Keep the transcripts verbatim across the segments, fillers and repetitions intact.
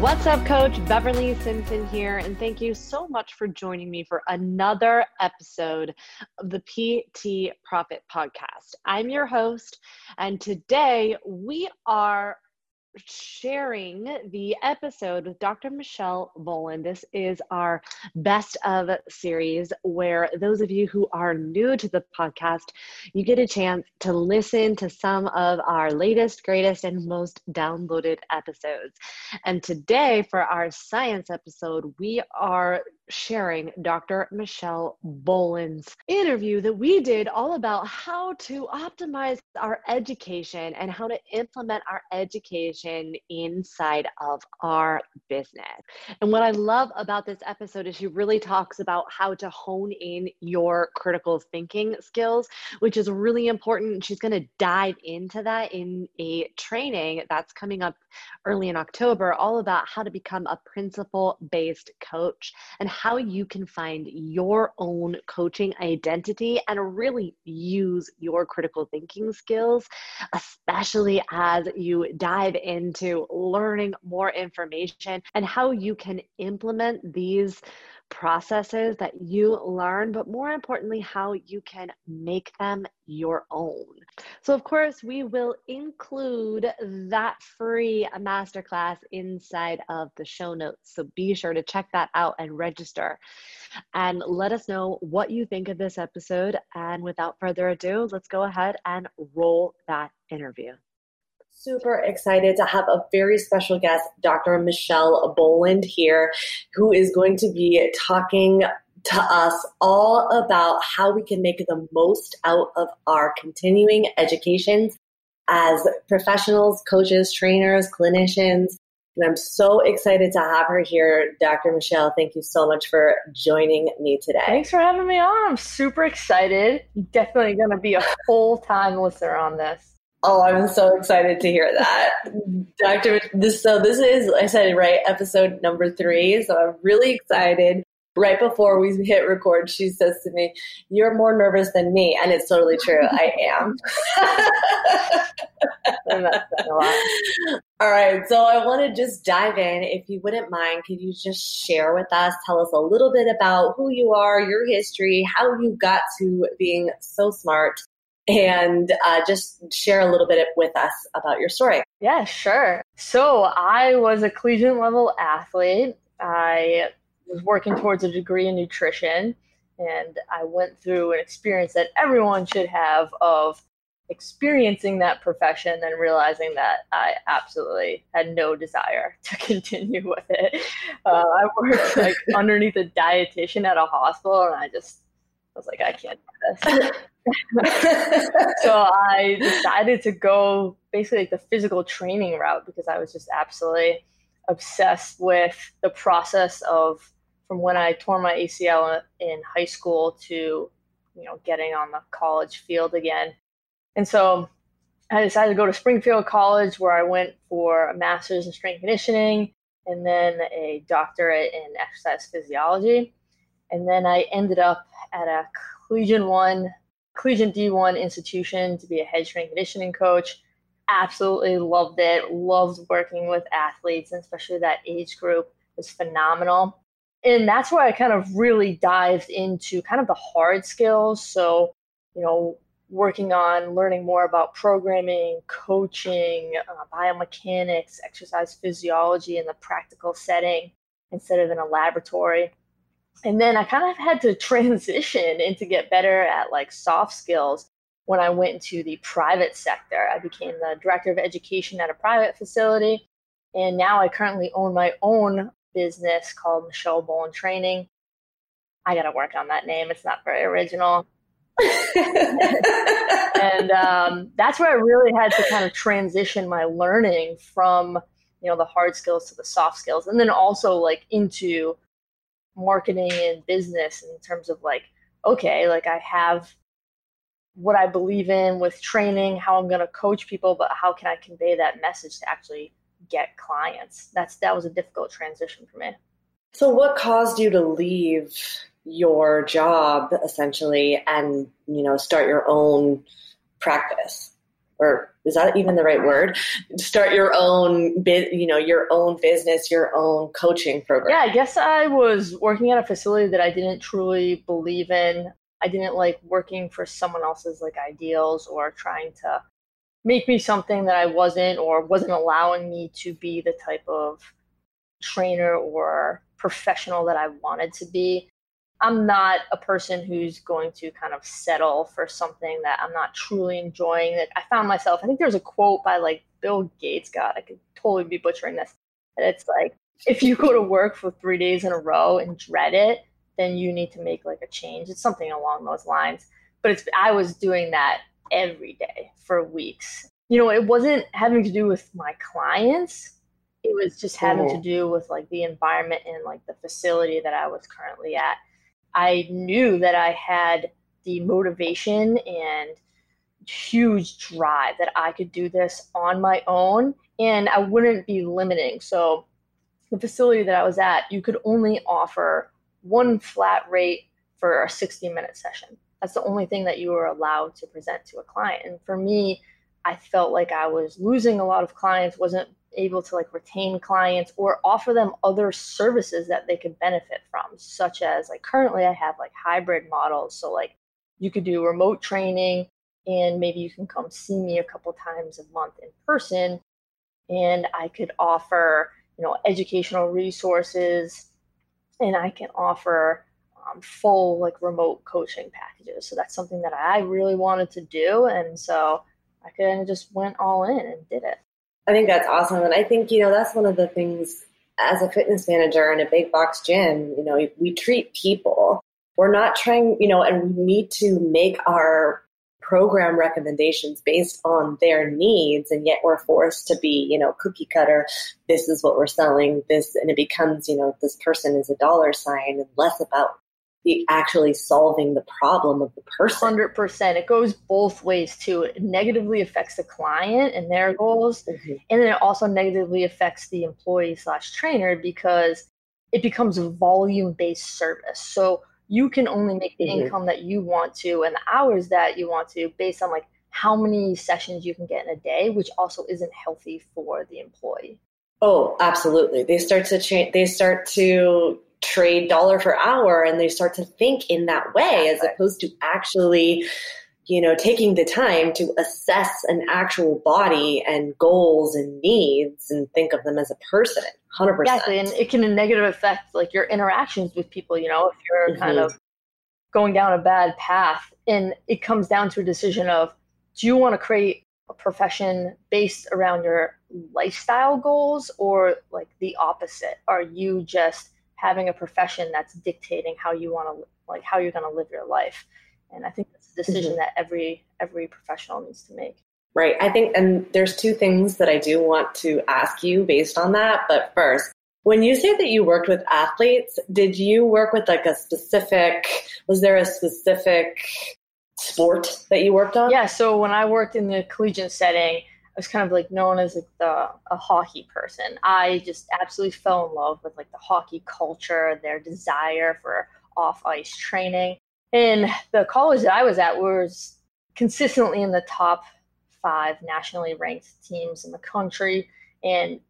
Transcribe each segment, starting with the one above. What's up, Coach? Beverly Simpson here, and thank you so much for joining me for another episode of the P T Profit Podcast. I'm your host, and today we are sharing the episode with Doctor Michelle Bowen. This is our Best of series, where those of you who are new to the podcast, you get a chance to listen to some of our latest, greatest, and most downloaded episodes. And today for our science episode, we are sharing Doctor Michelle Bowen's interview that we did all about how to optimize our education and how to implement our education inside of our business. And what I love about this episode is she really talks about how to hone in your critical thinking skills, which is really important. She's going to dive into that in a training that's coming up early in October, all about how to become a principle-based coach and how you can find your own coaching identity and really use your critical thinking skills, especially as you dive into learning more information and how you can implement these processes that you learn, but more importantly, how you can make them your own. So of course, we will include that free masterclass inside of the show notes. So be sure to check that out and register. And let us know what you think of this episode. And without further ado, let's go ahead and roll that interview. Super excited to have a very special guest, Doctor Michelle Bowen here, who is going to be talking to us all about how we can make the most out of our continuing education as professionals, coaches, trainers, clinicians. And I'm so excited to have her here. Doctor Michelle, thank you so much for joining me today. Thanks for having me on. I'm super excited. Definitely going to be a full-time listener on this. Oh, I'm so excited to hear that. Doctor, this, so this is, I said, right, episode number three. So I'm really excited. Right before we hit record, she says to me, "You're more nervous than me." And it's totally true. I am. And that's a lot. All right. So I want to just dive in. If you wouldn't mind, could you just share with us, tell us a little bit about who you are, your history, how you got to being so smart, and uh, just share a little bit with us about your story. Yeah, sure. So I was a collegiate level athlete. I was working towards a degree in nutrition, and I went through an experience that everyone should have of experiencing that profession and realizing that I absolutely had no desire to continue with it. Uh, I worked like underneath a dietitian at a hospital, and I just I was like, I can't do this. So I decided to go basically like the physical training route because I was just absolutely obsessed with the process of from when I tore my A C L in high school to, you know, getting on the college field again. And so I decided to go to Springfield College, where I went for a master's in strength conditioning and then a doctorate in exercise physiology. And then I ended up at a Collegiate One, Collegiate D one institution to be a head strength conditioning coach. Absolutely loved it. Loved working with athletes, and especially that age group was phenomenal. And that's where I kind of really dived into kind of the hard skills. So, you know, working on learning more about programming, coaching, uh, biomechanics, exercise physiology in the practical setting instead of in a laboratory. And then I kind of had to transition and to get better at like soft skills when I went into the private sector. I became the director of education at a private facility. And now I currently own my own business called Michelle Bowen Training. I got to work on that name. It's not very original. And um, that's where I really had to kind of transition my learning from, you know, the hard skills to the soft skills. And then also like into marketing and business in terms of like, okay, like I have what I believe in with training, how I'm going to coach people, but how can I convey that message to actually get clients? That's that was a difficult transition for me. So what caused you to leave your job essentially and, you know, start your own practice? Or is that even the right word? Start your own, you know, your own business, your own coaching program. Yeah, I guess I was working at a facility that I didn't truly believe in. I didn't like working for someone else's like ideals or trying to make me something that I wasn't, or wasn't allowing me to be the type of trainer or professional that I wanted to be. I'm not a person who's going to kind of settle for something that I'm not truly enjoying. Like I found myself, I think there's a quote by like Bill Gates, God, I could totally be butchering this. And it's like, if you go to work for three days in a row and dread it, then you need to make like a change. It's something along those lines. But it's I was doing that every day for weeks. You know, it wasn't having to do with my clients. It was just having to do with like the environment and like the facility that I was currently at. I knew that I had the motivation and huge drive that I could do this on my own and I wouldn't be limiting. So the facility that I was at, you could only offer one flat rate for a sixty minute session. That's the only thing that you were allowed to present to a client. And for me, I felt like I was losing a lot of clients, wasn't able to like retain clients or offer them other services that they could benefit from, such as like currently I have like hybrid models. So like you could do remote training and maybe you can come see me a couple times a month in person, and I could offer, you know, educational resources, and I can offer um, full like remote coaching packages. So that's something that I really wanted to do. And so I kind of just went all in and did it. I think that's awesome. And I think, you know, that's one of the things as a fitness manager in a big box gym, you know, we, we treat people. We're not trying, you know, and we need to make our program recommendations based on their needs. And yet we're forced to be, you know, cookie cutter. This is what we're selling this. And it becomes, you know, this person is a dollar sign and less about the actually solving the problem of the person. one hundred percent. It goes both ways too. It negatively affects the client and their goals. Mm-hmm. And then it also negatively affects the employee slash trainer because it becomes a volume-based service. So you can only make the mm-hmm. income that you want to and the hours that you want to based on like how many sessions you can get in a day, which also isn't healthy for the employee. Oh, absolutely. They start to change. They start to trade dollar for hour, and they start to think in that way as opposed to actually, you know, taking the time to assess an actual body and goals and needs and think of them as a person. one hundred percent. Exactly. And it can negative affect like your interactions with people, you know, if you're mm-hmm. kind of going down a bad path. And it comes down to a decision of, do you want to create a profession based around your lifestyle goals, or like the opposite? Are you just having a profession that's dictating how you want to, like how you're going to live your life? And I think that's a decision mm-hmm. that every every professional needs to make. Right. I think, and there's two things that I do want to ask you based on that. But first, when you say that you worked with athletes, did you work with like a specific, was there a specific sport that you worked on? Yeah. So when I worked in the collegiate setting, I was kind of like known as like the, a hockey person. I just absolutely fell in love with like the hockey culture, their desire for off-ice training. And the college that I was at was consistently in the top five nationally ranked teams in the country. And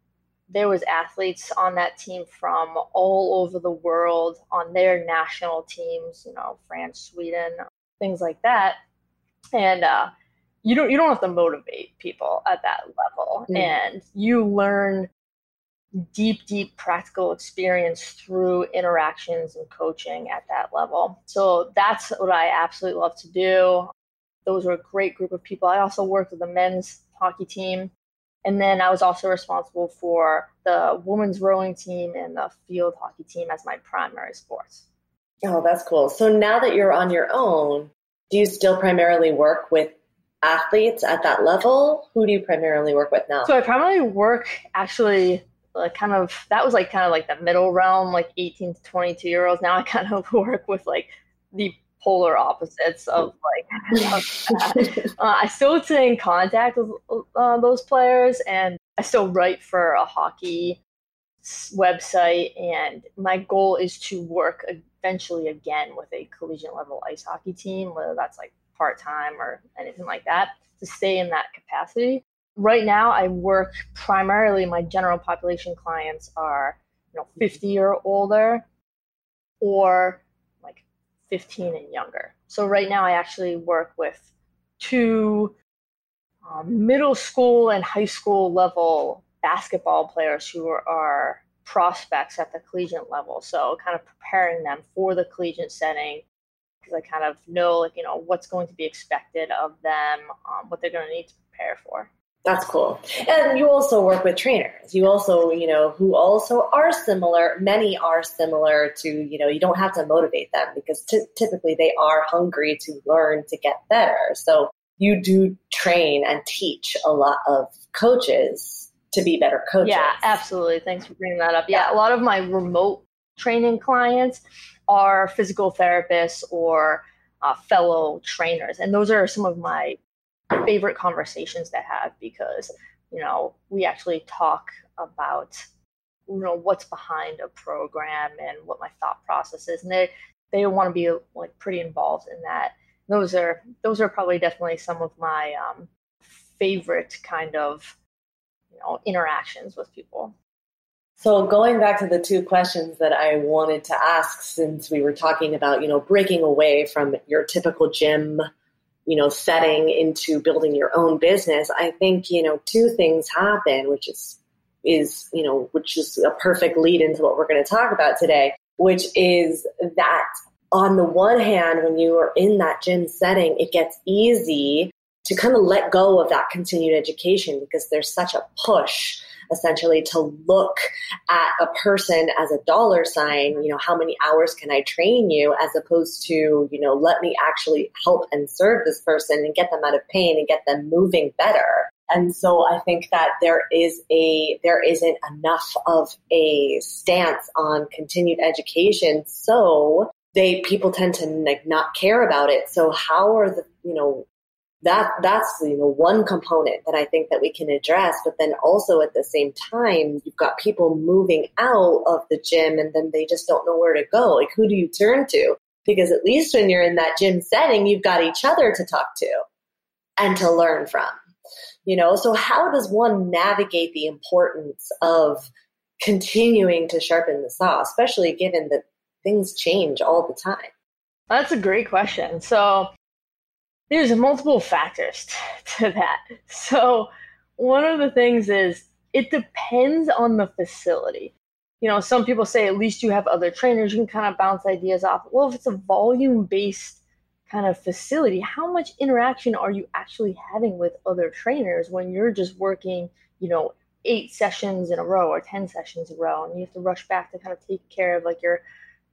there was athletes on that team from all over the world on their national teams, you know, France, Sweden, things like that. And, uh, You don't you don't have to motivate people at that level. Mm. And you learn deep, deep practical experience through interactions and coaching at that level. So that's what I absolutely love to do. Those were a great group of people. I also worked with the men's hockey team. And then I was also responsible for the women's rowing team and the field hockey team as my primary sports. Oh, that's cool. So now that you're on your own, do you still primarily work with athletes at that level? Who do you primarily work with now? So I primarily work actually like kind of, that was like kind of like the middle realm, like eighteen to twenty-two year olds. Now I kind of work with like the polar opposites of like, of that. Uh, I still stay in contact with uh, those players, and I still write for a hockey website. And my goal is to work eventually again with a collegiate level ice hockey team, whether that's like part-time or anything like that, to stay in that capacity. Right now I work primarily, my general population clients are, you know, fifty or older or like fifteen and younger. So right now I actually work with two um, middle school and high school level basketball players who are, are prospects at the collegiate level. So kind of preparing them for the collegiate setting, because I kind of know, like, you know, what's going to be expected of them, um, what they're going to need to prepare for. That's cool. And you also work with trainers. You also, you know, who also are similar. Many are similar to, you know, you don't have to motivate them because t- typically they are hungry to learn, to get better. So you do train and teach a lot of coaches to be better coaches. Yeah, absolutely. Thanks for bringing that up. Yeah, yeah. A lot of my remote training clients are physical therapists or uh, fellow trainers. And those are some of my favorite conversations to have because, you know, we actually talk about, you know, what's behind a program and what my thought process is. And they, they want to be like pretty involved in that. Those are, those are probably definitely some of my um, favorite kind of, you know, interactions with people. So going back to the two questions that I wanted to ask, since we were talking about, you know, breaking away from your typical gym, you know, setting into building your own business, I think, you know, two things happen, which is, is, you know, which is a perfect lead into what we're going to talk about today, which is that on the one hand, when you are in that gym setting, it gets easy to kind of let go of that continued education because there's such a push essentially to look at a person as a dollar sign, you know, how many hours can I train you, as opposed to, you know, let me actually help and serve this person and get them out of pain and get them moving better. And so I think that there is a, there isn't enough of a stance on continued education. So they, people tend to like not care about it. So how are the, you know, That that's, you know, one component that I think that we can address. But then also at the same time, you've got people moving out of the gym and then they just don't know where to go. Like, who do you turn to? Because at least when you're in that gym setting, you've got each other to talk to and to learn from, you know. So how does one navigate the importance of continuing to sharpen the saw, especially given that things change all the time? That's a great question. So there's multiple factors to that. So one of the things is it depends on the facility. You know, some people say at least you have other trainers, you can kind of bounce ideas off. Well, if it's a volume-based kind of facility, how much interaction are you actually having with other trainers when you're just working, you know, eight sessions in a row or ten sessions in a row, and you have to rush back to kind of take care of like your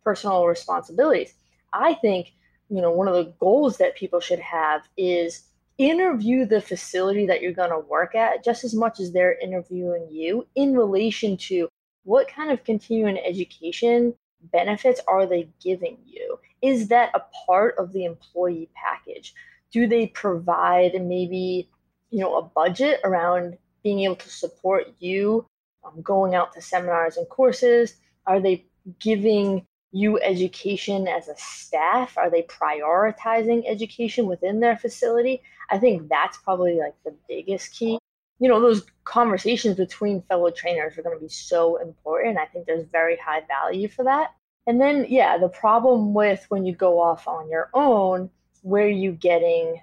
personal responsibilities? I think, you know, one of the goals that people should have is interview the facility that you're going to work at just as much as they're interviewing you in relation to what kind of continuing education benefits are they giving you? Is that a part of the employee package? Do they provide maybe, you know, a budget around being able to support you um, going out to seminars and courses? Are they giving you education as a staff? Are they prioritizing education within their facility? I think that's probably like the biggest key. You know, those conversations between fellow trainers are going to be so important. I think there's very high value for that. And then, yeah, the problem with when you go off on your own, where are you getting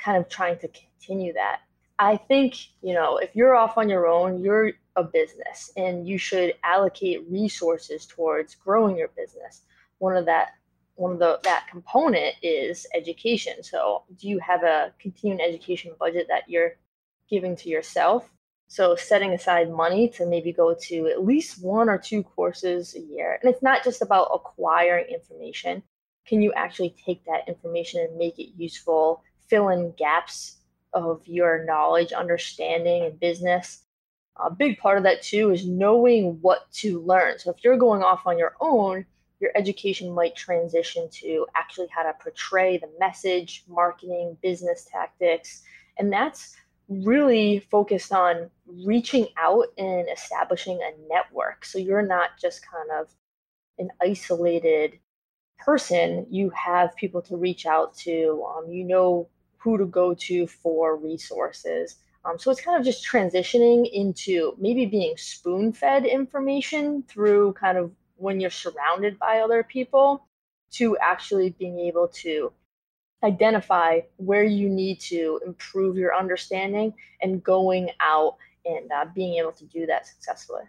kind of trying to continue that? I think, you know, if you're off on your own, you're a business and you should allocate resources towards growing your business. One of that one of the that component is education. So do you have a continuing education budget that you're giving to yourself? So setting aside money to maybe go to at least one or two courses a year. And it's not just about acquiring information. Can you actually take that information and make it useful, fill in gaps of your knowledge, understanding, and business? A big part of that, too, is knowing what to learn. So if you're going off on your own, your education might transition to actually how to portray the message, marketing, business tactics, and that's really focused on reaching out and establishing a network. So you're not just kind of an isolated person. You have people to reach out to. Um, you know who to go to for resources. Um, so it's kind of just transitioning into maybe being spoon-fed information through kind of when you're surrounded by other people to actually being able to identify where you need to improve your understanding and going out and uh, being able to do that successfully.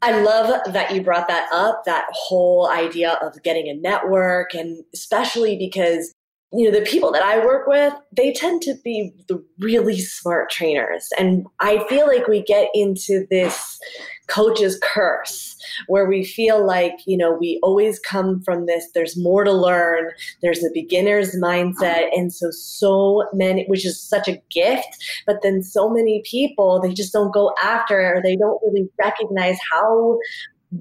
I love that you brought that up, that whole idea of getting a network, and especially because, you know, the people that I work with, they tend to be the really smart trainers. And I feel like we get into this coach's curse where we feel like, you know, we always come from this, there's more to learn, there's a beginner's mindset. And so, so many, which is such a gift, but then so many people, they just don't go after it, or they don't really recognize how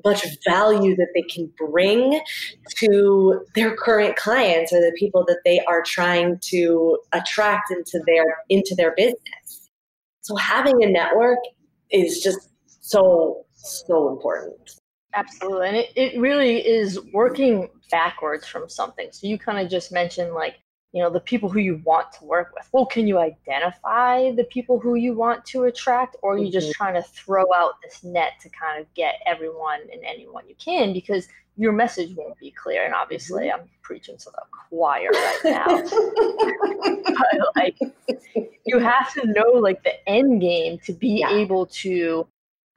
much value that they can bring to their current clients or the people that they are trying to attract into their, into their business. So having a network is just so, so important. Absolutely. And it, it really is working backwards from something. So you kind of just mentioned, like, you know, the people who you want to work with. Well, can you identify the people who you want to attract, or are you just trying to throw out this net to kind of get everyone and anyone you can, because your message won't be clear? And obviously I'm preaching to the choir right now. But like, you have to know like the end game to be yeah. able to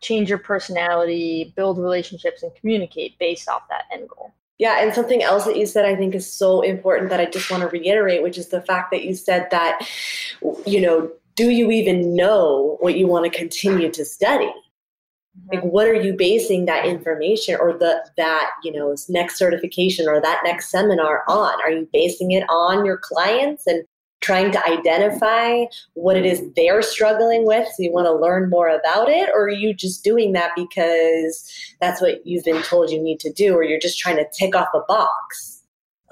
change your personality, build relationships, and communicate based off that end goal. Yeah. And something else that you said, I think, is so important that I just want to reiterate, which is the fact that you said that, you know, do you even know what you want to continue to study? Like, what are you basing that information or the, that, you know, next certification or that next seminar on? Are you basing it on your clients and trying to identify what it is they're struggling with, so you want to learn more about it? Or are you just doing that because that's what you've been told you need to do, or you're just trying to tick off a box?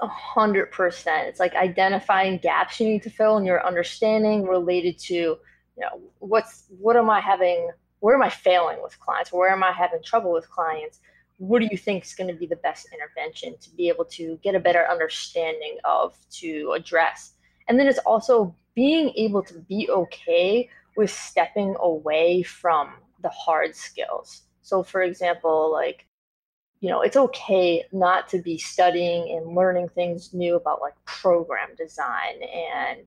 A hundred percent. It's like identifying gaps you need to fill in your understanding related to, you know, what's, what am I having, where am I failing with clients? Where am I having trouble with clients? What do you think is going to be the best intervention to be able to get a better understanding of, to address? And then it's also being able to be okay with stepping away from the hard skills. So for example, like, you know, it's okay not to be studying and learning things new about like program design and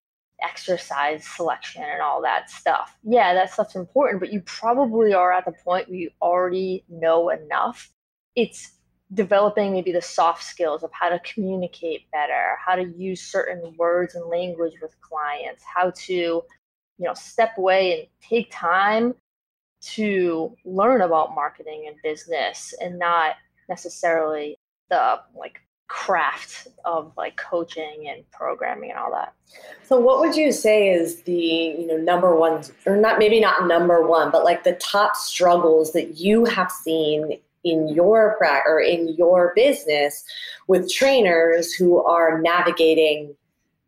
exercise selection and all that stuff. Yeah, that stuff's important, but you probably are at the point where you already know enough. It's developing maybe the soft skills of how to communicate better, how to use certain words and language with clients, how to, you know, step away and take time to learn about marketing and business, and not necessarily the like craft of like coaching and programming and all that. So what would you say is the, you know, number one, or not, maybe not number one, but like the top struggles that you have seen in your pra- or in your business with trainers who are navigating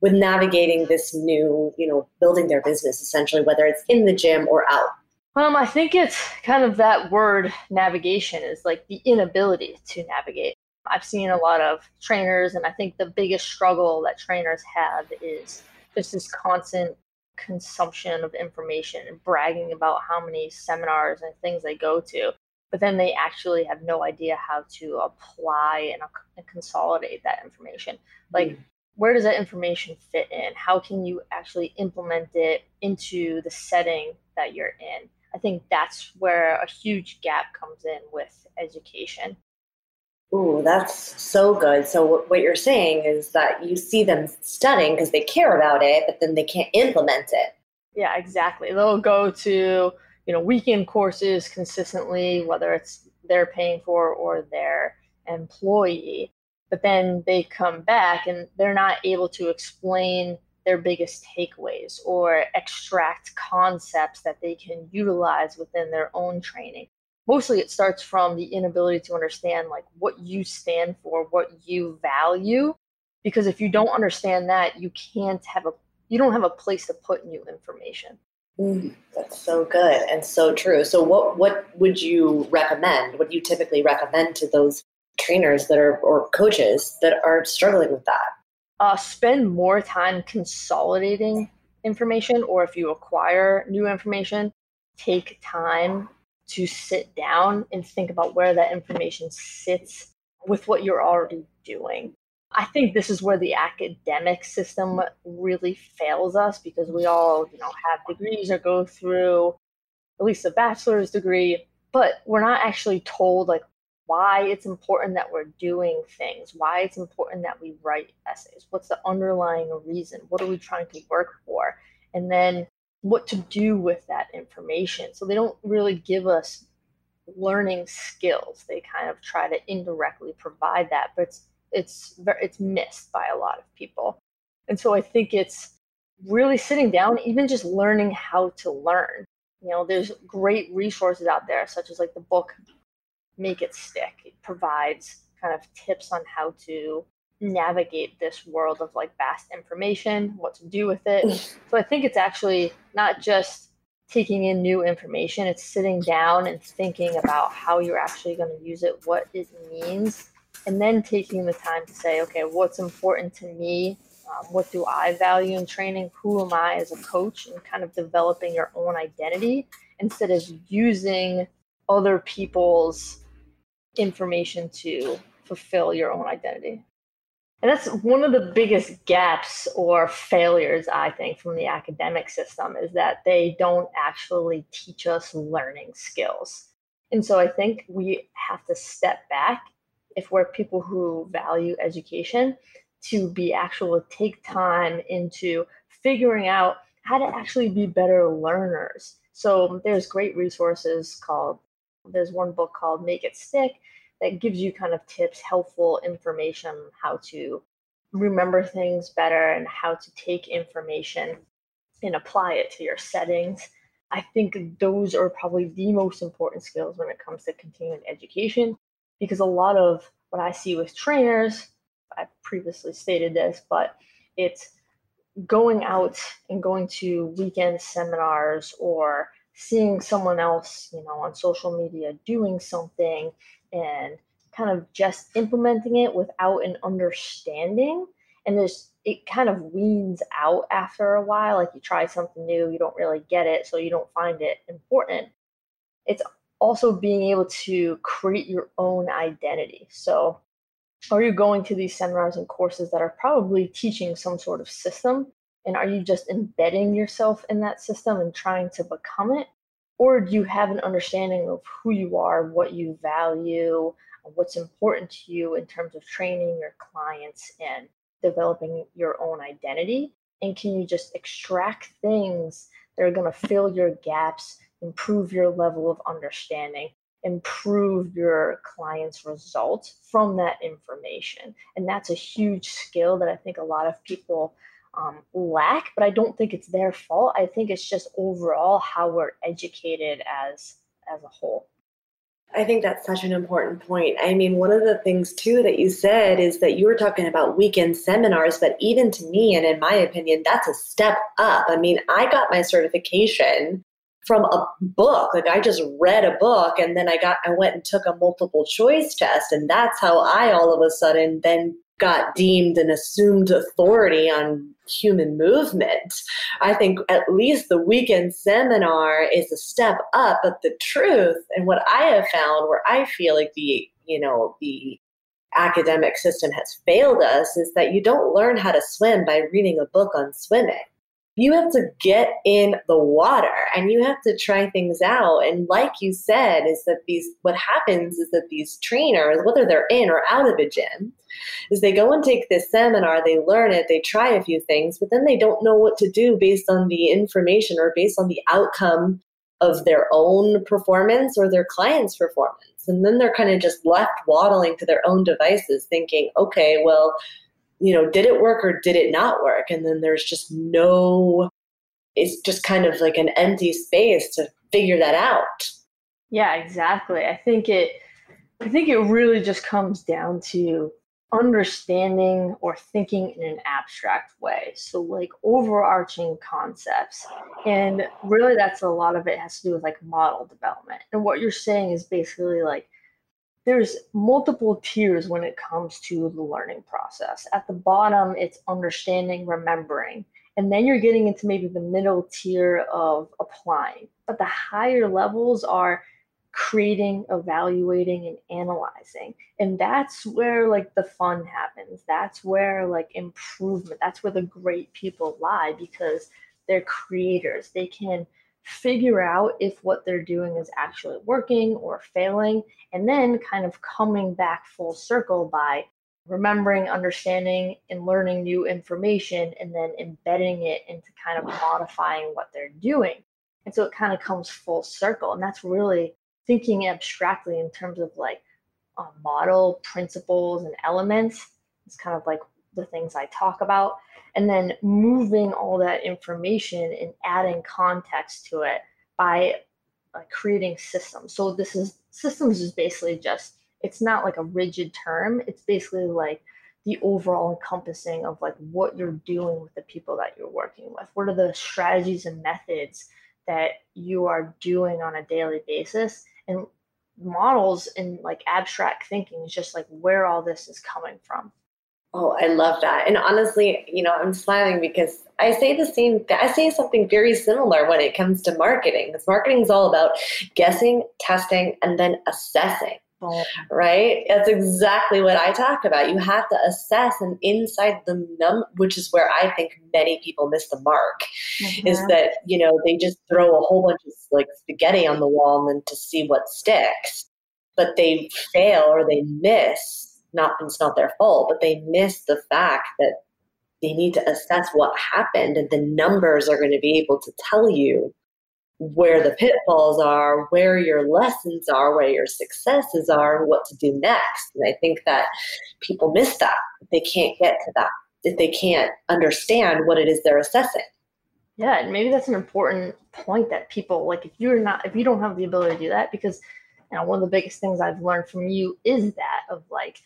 with navigating this new, you know, building their business essentially, whether it's in the gym or out? Um, I think it's kind of that word navigation, is like the inability to navigate. I've seen a lot of trainers, and I think the biggest struggle that trainers have is just this constant consumption of information and bragging about how many seminars and things they go to. But then they actually have no idea how to apply and, and consolidate that information. Like, where does that information fit in? How can you actually implement it into the setting that you're in? I think that's where a huge gap comes in with education. Ooh, that's so good. So what you're saying is that you see them studying because they care about it, but then they can't implement it. Yeah, exactly. They'll go to, you know, weekend courses consistently, whether it's they're paying for or their employee, but then they come back and they're not able to explain their biggest takeaways or extract concepts that they can utilize within their own training. Mostly it starts from the inability to understand like what you stand for, what you value, because if you don't understand that, you can't have a, you don't have a place to put new information. Mm, that's so good and so true. So what, what would you recommend? What do you typically recommend to those trainers that are, or coaches that are struggling with that? Uh, spend more time consolidating information, or if you acquire new information, take time to sit down and think about where that information sits with what you're already doing. I think this is where the academic system really fails us, because we all, you know, have degrees or go through at least a bachelor's degree, but we're not actually told like why it's important that we're doing things, why it's important that we write essays, what's the underlying reason, what are we trying to work for, and then what to do with that information. So they don't really give us learning skills. They kind of try to indirectly provide that, but it's it's it's missed by a lot of people. And so I think it's really sitting down, even just learning how to learn. You know, there's great resources out there, such as like the book Make It Stick. It provides kind of tips on how to navigate this world of like vast information, what to do with it. So I think it's actually not just taking in new information, it's sitting down and thinking about how you're actually going to use it, what it means, and then taking the time to say, okay, what's important to me? Um, what do I value in training? Who am I as a coach? And kind of developing your own identity instead of using other people's information to fulfill your own identity. And that's one of the biggest gaps or failures, I think, from the academic system, is that they don't actually teach us learning skills. And so I think we have to step back, if we're people who value education, to be actual take time into figuring out how to actually be better learners. So there's great resources called, there's one book called Make It Stick that gives you kind of tips, helpful information, how to remember things better and how to take information and apply it to your settings. I think those are probably the most important skills when it comes to continuing education, because a lot of what I see with trainers, I previously stated this, but it's going out and going to weekend seminars or seeing someone else, you know, on social media doing something and kind of just implementing it without an understanding. And there's, it kind of weans out after a while. Like you try something new, you don't really get it, so you don't find it important. It's also being able to create your own identity. So are you going to these seminars and courses that are probably teaching some sort of system? And are you just embedding yourself in that system and trying to become it? Or do you have an understanding of who you are, what you value, what's important to you in terms of training your clients and developing your own identity? And can you just extract things that are going to fill your gaps, improve your level of understanding, improve your clients' results from that information? And that's a huge skill that I think a lot of people Um, lack, but I don't think it's their fault. I think it's just overall how we're educated as as a whole. I think that's such an important point. I mean, one of the things too that you said is that you were talking about weekend seminars, but even to me, and in my opinion, that's a step up. I mean, I got my certification from a book. Like I just read a book, and then I got I went and took a multiple choice test, and that's how I all of a sudden then got deemed an assumed authority on human movement. I think at least the weekend seminar is a step up, but the truth and what I have found where I feel like the, you know, the academic system has failed us is that you don't learn how to swim by reading a book on swimming. You have to get in the water and you have to try things out. And like you said, is that these, what happens is that these trainers, whether they're in or out of a gym, is they go and take this seminar, they learn it, they try a few things, but then they don't know what to do based on the information or based on the outcome of their own performance or their client's performance. And then they're kind of just left waddling to their own devices thinking, okay, well, you know, did it work or did it not work? And then there's just no, it's just kind of like an empty space to figure that out. Yeah, exactly. I think it, I think it really just comes down to understanding or thinking in an abstract way. So like overarching concepts. And really that's a lot of it has to do with like model development. And what you're saying is basically like, there's multiple tiers when it comes to the learning process. At the bottom, it's understanding, remembering, and then you're getting into maybe the middle tier of applying. But the higher levels are creating, evaluating, and analyzing. And that's where like the fun happens. That's where like improvement, that's where the great people lie because they're creators. They can figure out if what they're doing is actually working or failing, and then kind of coming back full circle by remembering, understanding, and learning new information, and then embedding it into kind of modifying what they're doing. And so it kind of comes full circle. And that's really thinking abstractly in terms of like a model, principles, and elements. It's kind of like the things I talk about, and then moving all that information and adding context to it by uh, creating systems. So this is systems is basically just, it's not like a rigid term. It's basically like the overall encompassing of like what you're doing with the people that you're working with. What are the strategies and methods that you are doing on a daily basis? And models and like abstract thinking is just like where all this is coming from. Oh, I love that. And honestly, you know, I'm smiling because I say the same, I say something very similar when it comes to marketing. Because marketing is all about guessing, testing, and then assessing, oh. right? That's exactly what I talk about. You have to assess, and inside the num, which is where I think many people miss the mark, mm-hmm. is that, you know, they just throw a whole bunch of like spaghetti on the wall and then to see what sticks, but they fail or they miss. Not, it's not their fault, but they miss the fact that they need to assess what happened, and the numbers are going to be able to tell you where the pitfalls are, where your lessons are, where your successes are, and what to do next. And I think that people miss that. They can't get to that if they can't understand what it is they're assessing. Yeah, and maybe that's an important point that people, like if you're not, if you don't have the ability to do that, because you know, one of the biggest things I've learned from you is that of like,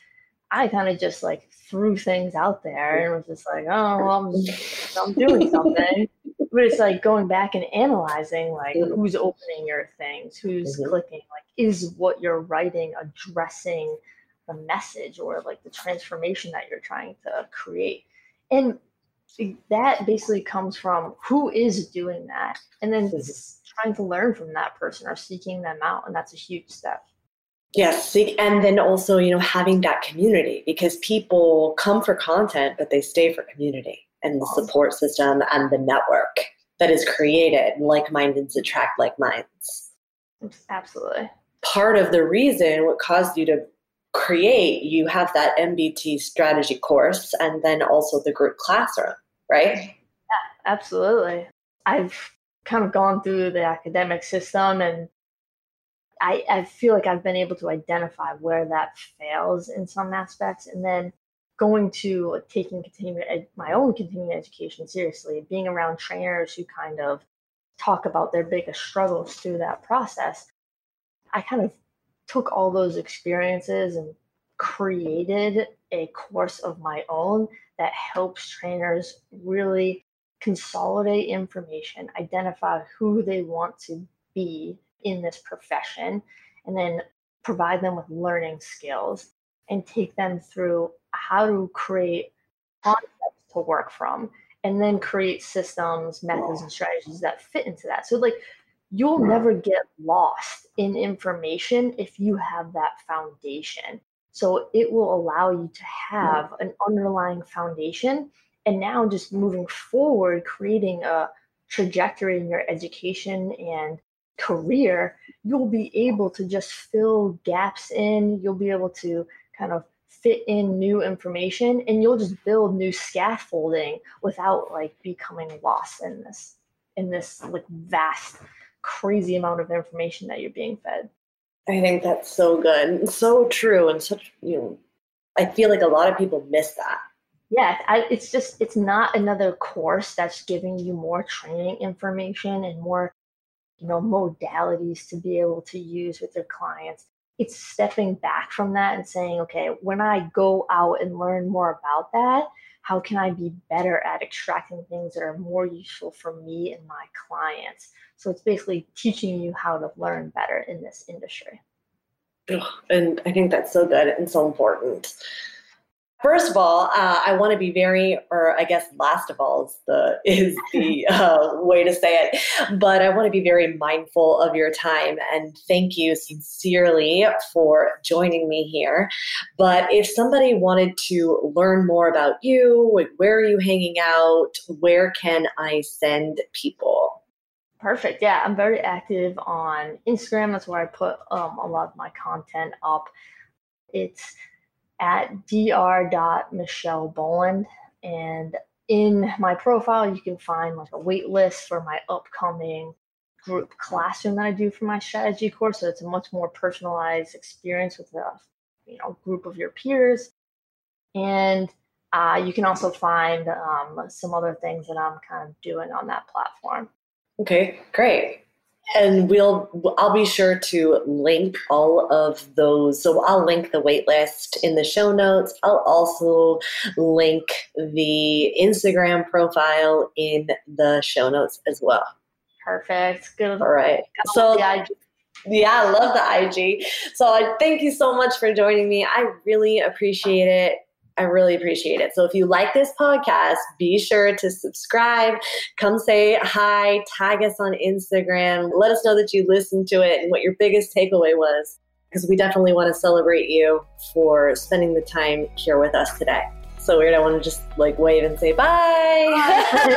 I kind of just like threw things out there and was just like, oh, well, I'm, just, I'm doing something. But it's like going back and analyzing like who's opening your things, who's mm-hmm. clicking, like is what you're writing addressing the message or like the transformation that you're trying to create. And that basically comes from who is doing that and then trying to learn from that person or seeking them out. And that's a huge step. Yes. And then also, you know, having that community, because people come for content, but they stay for community and the support system and the network that is created. Like-mindeds attract like-minds. Absolutely. Part of the reason what caused you to create, you have that M B T strategy course and then also the group classroom, right? Yeah, absolutely. I've kind of gone through the academic system and I, I feel like I've been able to identify where that fails in some aspects, and then going to like, taking continuing ed- my own continuing education seriously, being around trainers who kind of talk about their biggest struggles through that process. I kind of took all those experiences and created a course of my own that helps trainers really consolidate information, identify who they want to be in this profession, and then provide them with learning skills and take them through how to create concepts to work from, and then create systems, methods, and strategies that fit into that. So like you'll never get lost in information if you have that foundation. So it will allow you to have an underlying foundation, and now just moving forward, creating a trajectory in your education and career, you'll be able to just fill gaps in, you'll be able to kind of fit in new information, and you'll just build new scaffolding without like becoming lost in this, in this like vast, crazy amount of information that you're being fed. I think that's so good, so true, and such, you know, I feel like a lot of people miss that. Yeah, I, it's just, it's not another course that's giving you more training information and more, you know, modalities to be able to use with your clients. It's stepping back from that and saying, okay, when I go out and learn more about that, how can I be better at extracting things that are more useful for me and my clients? So it's basically teaching you how to learn better in this industry. And I think that's so good and so important. First of all, uh, I want to be very, or I guess last of all is the, is the uh, way to say it, but I want to be very mindful of your time, and thank you sincerely for joining me here. But if somebody wanted to learn more about you, like, where are you hanging out? Where can I send people? Perfect. Yeah, I'm very active on Instagram. That's where I put um, a lot of my content up. It's at dr dot michelle boland, and in my profile you can find like a wait list for my upcoming group classroom that I do for my strategy course. So it's a much more personalized experience with a, you know, group of your peers. And uh, you can also find um, some other things that I'm kind of doing on that platform. Okay, great. And we'll, I'll be sure to link all of those. So I'll link the waitlist in the show notes. I'll also link the Instagram profile in the show notes as well. Perfect. Good. All right. So, yeah, I love the I G. So I thank you so much for joining me. I really appreciate it. I really appreciate it. So if you like this podcast, be sure to subscribe, come say hi, tag us on Instagram, let us know that you listened to it and what your biggest takeaway was, because we definitely want to celebrate you for spending the time here with us today. So weird, I want to just like wave and say bye.